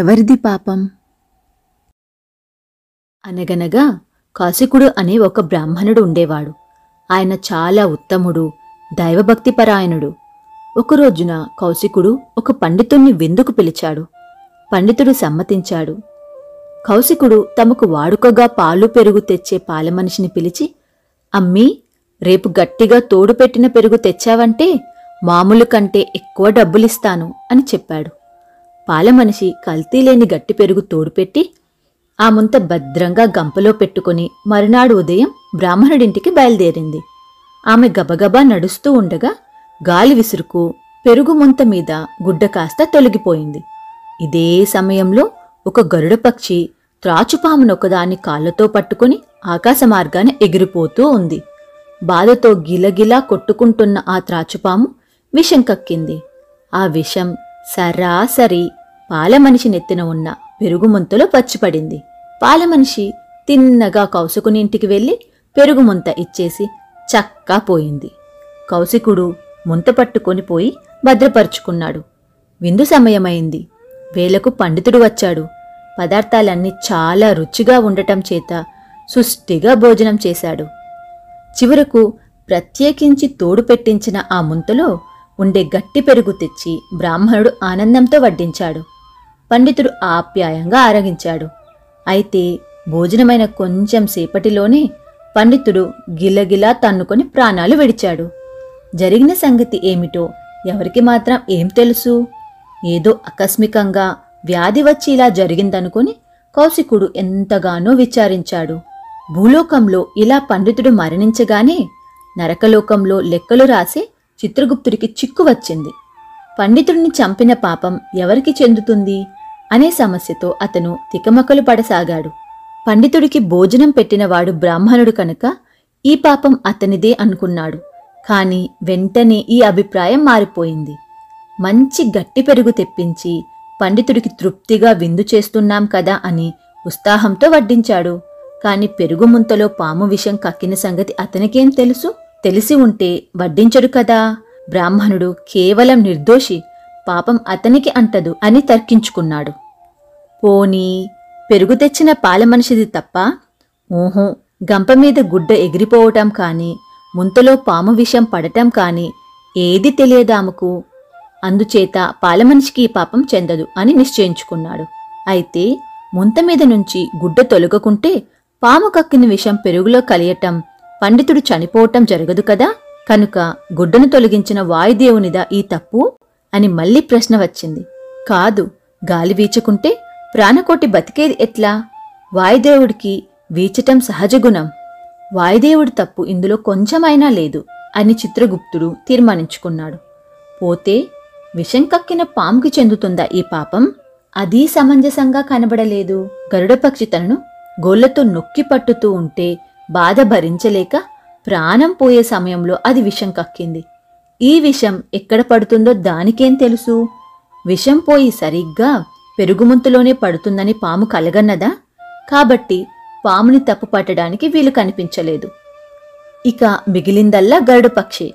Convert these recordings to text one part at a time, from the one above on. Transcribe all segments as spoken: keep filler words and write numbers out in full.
ఎవరిది పాపం? అనగనగా కాశికుడు అనే ఒక బ్రాహ్మణుడు ఉండేవాడు. ఆయన చాలా ఉత్తముడు, దైవభక్తి పరాయణుడు. ఒకరోజున కౌశికుడు ఒక పండితుణ్ణి విందుకు పిలిచాడు. పండితుడు సమ్మతించాడు. కౌశికుడు తమకు వాడుకగా పాలు పెరుగు తెచ్చే పాలమనిషిని పిలిచి, అమ్మీ, రేపు గట్టిగా తోడు పెట్టిన పెరుగు తెచ్చావంటే మామూలు కంటే ఎక్కువ డబ్బులిస్తాను అని చెప్పాడు. పాలమనిషి కల్తీలేని గట్టి పెరుగు తోడుపెట్టి ఆ ముంత భద్రంగా గంపలో పెట్టుకుని మరునాడు ఉదయం బ్రాహ్మణుడింటికి బయలుదేరింది. ఆమె గబగబా నడుస్తూ ఉండగా గాలి విసురుకు పెరుగు ముంత మీద గుడ్డ కాస్త తొలగిపోయింది. ఇదే సమయంలో ఒక గరుడ పక్షి త్రాచుపామునొకదాన్ని కాళ్ళతో పట్టుకుని ఆకాశ మార్గాన ఎగిరిపోతూ ఉంది. బాధతో గిలగిలా కొట్టుకుంటున్న ఆ త్రాచుపాము విషం కక్కింది. ఆ విషం సరాసరి పాలమనిషి నెత్తిన ఉన్న పెరుగుముంతలో పచ్చిపడింది. పాలమనిషి తిన్నగా కౌశికుని ఇంటికి వెళ్ళి పెరుగుముంత ఇచ్చేసి చక్కా పోయింది. కౌశికుడు ముంత పట్టుకొని పోయి భద్రపరుచుకున్నాడు. విందు సమయమైంది. వేలకు పండితుడు వచ్చాడు. పదార్థాలన్నీ చాలా రుచిగా ఉండటం చేత సుష్టిగా భోజనం చేశాడు. చివరకు ప్రత్యేకించి తోడు పెట్టించిన ఆ ముంతలో ఉండే గట్టి పెరుగు తెచ్చి బ్రాహ్మణుడు ఆనందంతో వడ్డించాడు. పండితుడు ఆప్యాయంగా ఆరగించాడు. అయితే భోజనమైన కొంచెం సేపటిలోనే పండితుడు గిలగిలా తన్నుకొని ప్రాణాలు విడిచాడు. జరిగిన సంగతి ఏమిటో ఎవరికి మాత్రం ఏం తెలుసు? ఏదో ఆకస్మికంగా వ్యాధి వచ్చి ఇలా జరిగిందనుకుని కౌశికుడు ఎంతగానో విచారించాడు. భూలోకంలో ఇలా పండితుడు మరణించగానే నరకలోకంలో లెక్కలు రాసే చిత్రగుప్తుడికి చిక్కు వచ్చింది. పండితుడిని చంపిన పాపం ఎవరికి చెందుతుంది అనే సమస్యతో అతను తికమకలు పడసాగాడు. పండితుడికి భోజనం పెట్టినవాడు బ్రాహ్మణుడు కనుక ఈ పాపం అతనిదే అనుకున్నాడు. కాని వెంటనే ఈ అభిప్రాయం మారిపోయింది. మంచి గట్టి పెరుగు తెప్పించి పండితుడికి తృప్తిగా విందు చేస్తున్నాం కదా అని ఉత్సాహంతో వడ్డించాడు. కాని పెరుగు ముంతలో పాము విషం కక్కిన సంగతి అతనికేం తెలుసు? తెలిసి ఉంటే వడ్డించడు కదా. బ్రాహ్మణుడు కేవలం నిర్దోషి, పాపం అతనికి అంటదు అని తర్కించుకున్నాడు. పోనీ పెరుగు తెచ్చిన పాలమనిషిది తప్ప, ఊహో, గంప మీద గుడ్డ ఎగిరిపోవటం కానీ ముంతలో పాము విషం పడటం కానీ ఏది తెలియదాముకు. అందుచేత పాలమనిషికి పాపం చెందదు అని నిశ్చయించుకున్నాడు. అయితే ముంత మీద నుంచి గుడ్డ తొలగకుంటే పాము కక్కిన విషం పెరుగులో కలియటం, పండితుడు చనిపోవటం జరగదు కదా. కనుక గుడ్డను తొలగించిన వాయుదేవునిదా ఈ తప్పు అని మళ్లీ ప్రశ్న వచ్చింది. కాదు, గాలి వీచుకుంటే ప్రాణకోటి బతికేది ఎట్లా? వాయుదేవుడికి వీచటం సహజగుణం. వాయుదేవుడి తప్పు ఇందులో కొంచెమైనా లేదు అని చిత్రగుప్తుడు తీర్మానించుకున్నాడు. పోతే విషం కక్కిన పాముకి చెందుతుందా ఈ పాపం? అదీ సమంజసంగా కనబడలేదు. గరుడపక్షి తనను గోళ్లతో నొక్కి పట్టుతూ ఉంటే బాధ భరించలేక ప్రాణం పోయే సమయంలో అది విషం కక్కింది. ఈ విషం ఎక్కడ పడుతుందో దానికేం తెలుసు? విషం పోయి సరిగ్గా పెరుగుముంతలోనే పడుతుందని పాము కలగన్నదా? కాబట్టి పాముని తప్పు పట్టడానికి వీలు కనిపించలేదు. ఇక మిగిలిందల్లా గరుడపక్షి.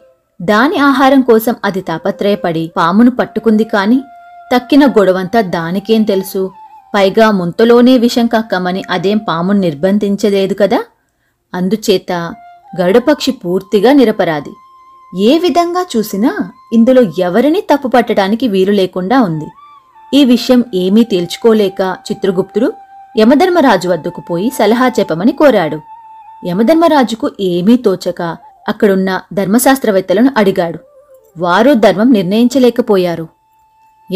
దాని ఆహారం కోసం అది తాపత్రయపడి పామును పట్టుకుంది. కాని తక్కిన గొడవంతా దానికేం తెలుసు? పైగా ముంతలోనే విషం కక్కమని అదేం పామును నిర్బంధించలేదు కదా. అందుచేత గరుడపక్షి పూర్తిగా నిరపరాధి. ఏ విధంగా చూసినా ఇందులో ఎవరిని తప్పుపట్టడానికి వీలు లేకుండా ఉంది. ఈ విషయం ఏమీ తేల్చుకోలేక చిత్రగుప్తుడు యమధర్మరాజు వద్దకు పోయి సలహా చెప్పమని కోరాడు. యమధర్మరాజుకు ఏమీ తోచక అక్కడున్న ధర్మశాస్త్రవేత్తలను అడిగాడు. వారు ధర్మం నిర్ణయించలేకపోయారు.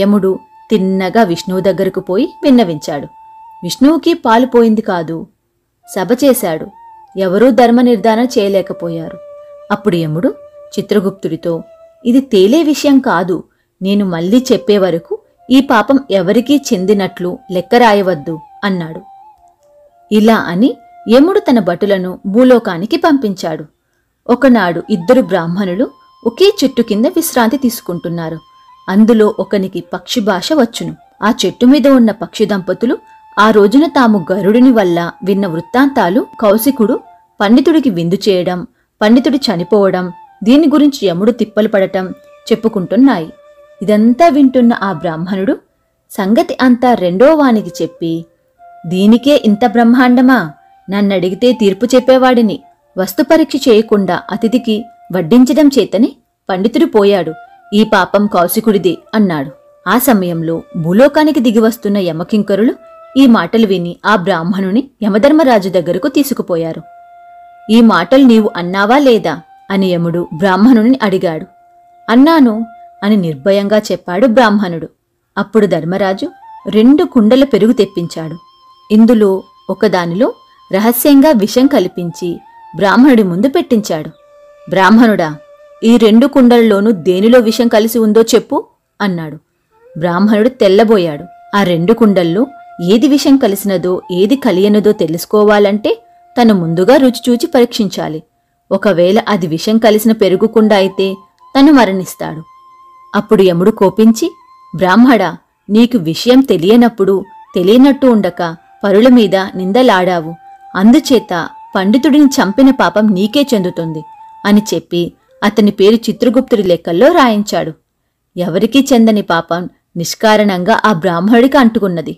యముడు తిన్నగా విష్ణువు దగ్గరకు పోయి విన్నవించాడు. విష్ణువుకి పాలు పోయింది కాదు, సభ చేశాడు. ఎవరూ ధర్మ నిర్ధారణ చేయలేకపోయారు. అప్పుడు యముడు చిత్రగుప్తుడితో, ఇది తేలే విషయం కాదు. నేను మళ్ళీ చెప్పే వరకు ఈ పాపం ఎవరికీ చెందినట్లు లెక్క రాయవద్దు అన్నాడు. ఇలా అని యముడు తన భటులను భూలోకానికి పంపించాడు. ఒకనాడు ఇద్దరు బ్రాహ్మణులు ఒకే చెట్టు కింద విశ్రాంతి తీసుకుంటున్నారు. అందులో ఒకనికి పక్షి భాష వచ్చును. ఆ చెట్టు మీద ఉన్న పక్షి దంపతులు ఆ రోజున తాము గరుడిని వల్ల విన్న వృత్తాంతాలు, కౌశికుడు పండితుడికి విందు చేయడం, పండితుడు చనిపోవడం, దీని గురించి యముడు తిప్పలు పడటం చెప్పుకుంటున్నాయి. ఇదంతా వింటున్న ఆ బ్రాహ్మణుడు సంగతి అంతా రెండోవానికి చెప్పి, దీనికే ఇంత బ్రహ్మాండమా, నన్నడిగితే తీర్పు చెప్పేవాడిని. వస్తుపరీక్ష చేయకుండా అతిథికి వడ్డించడం చేతని పండితుడు పోయాడు. ఈ పాపం కౌశికుడిది అన్నాడు. ఆ సమయంలో భూలోకానికి దిగివస్తున్న యమకింకరులు ఈ మాటలు విని ఆ బ్రాహ్మణుని యమధర్మరాజు దగ్గరకు తీసుకుపోయారు. ఈ మాటలు నీవు అన్నావా లేదా అని యముడు బ్రాహ్మణుని అడిగాడు. అన్నాను అని నిర్భయంగా చెప్పాడు బ్రాహ్మణుడు. అప్పుడు ధర్మరాజు రెండు కుండల పెరుగు తెప్పించాడు. ఇందులో ఒకదానిలో రహస్యంగా విషం కల్పించి బ్రాహ్మణుడి ముందు పెట్టించాడు. బ్రాహ్మణుడా, ఈ రెండు కుండలలోనూ దేనిలో విషం కలిసి ఉందో చెప్పు అన్నాడు. బ్రాహ్మణుడు తెల్లబోయాడు. ఆ రెండు కుండల్లో ఏది విషం కలిసినదో ఏది కలియనదో తెలుసుకోవాలంటే తను ముందుగా రుచిచూచి పరీక్షించాలి. ఒకవేళ అది విషం కలిసిన పెరుగుకుండా అయితే తను మరణిస్తాడు. అప్పుడు యముడు కోపించి, బ్రాహ్మడా, నీకు విషయం తెలియనప్పుడు తెలియనట్టు ఉండక పరుల మీద నిందలాడావు. అందుచేత పండితుడిని చంపిన పాపం నీకే చెందుతుంది అని చెప్పి అతని పేరు చిత్రగుప్తుడి లెక్కల్లో రాయించాడు. ఎవరికీ చెందని పాపం నిష్కారణంగా ఆ బ్రాహ్మణుడికి అంటుకున్నది.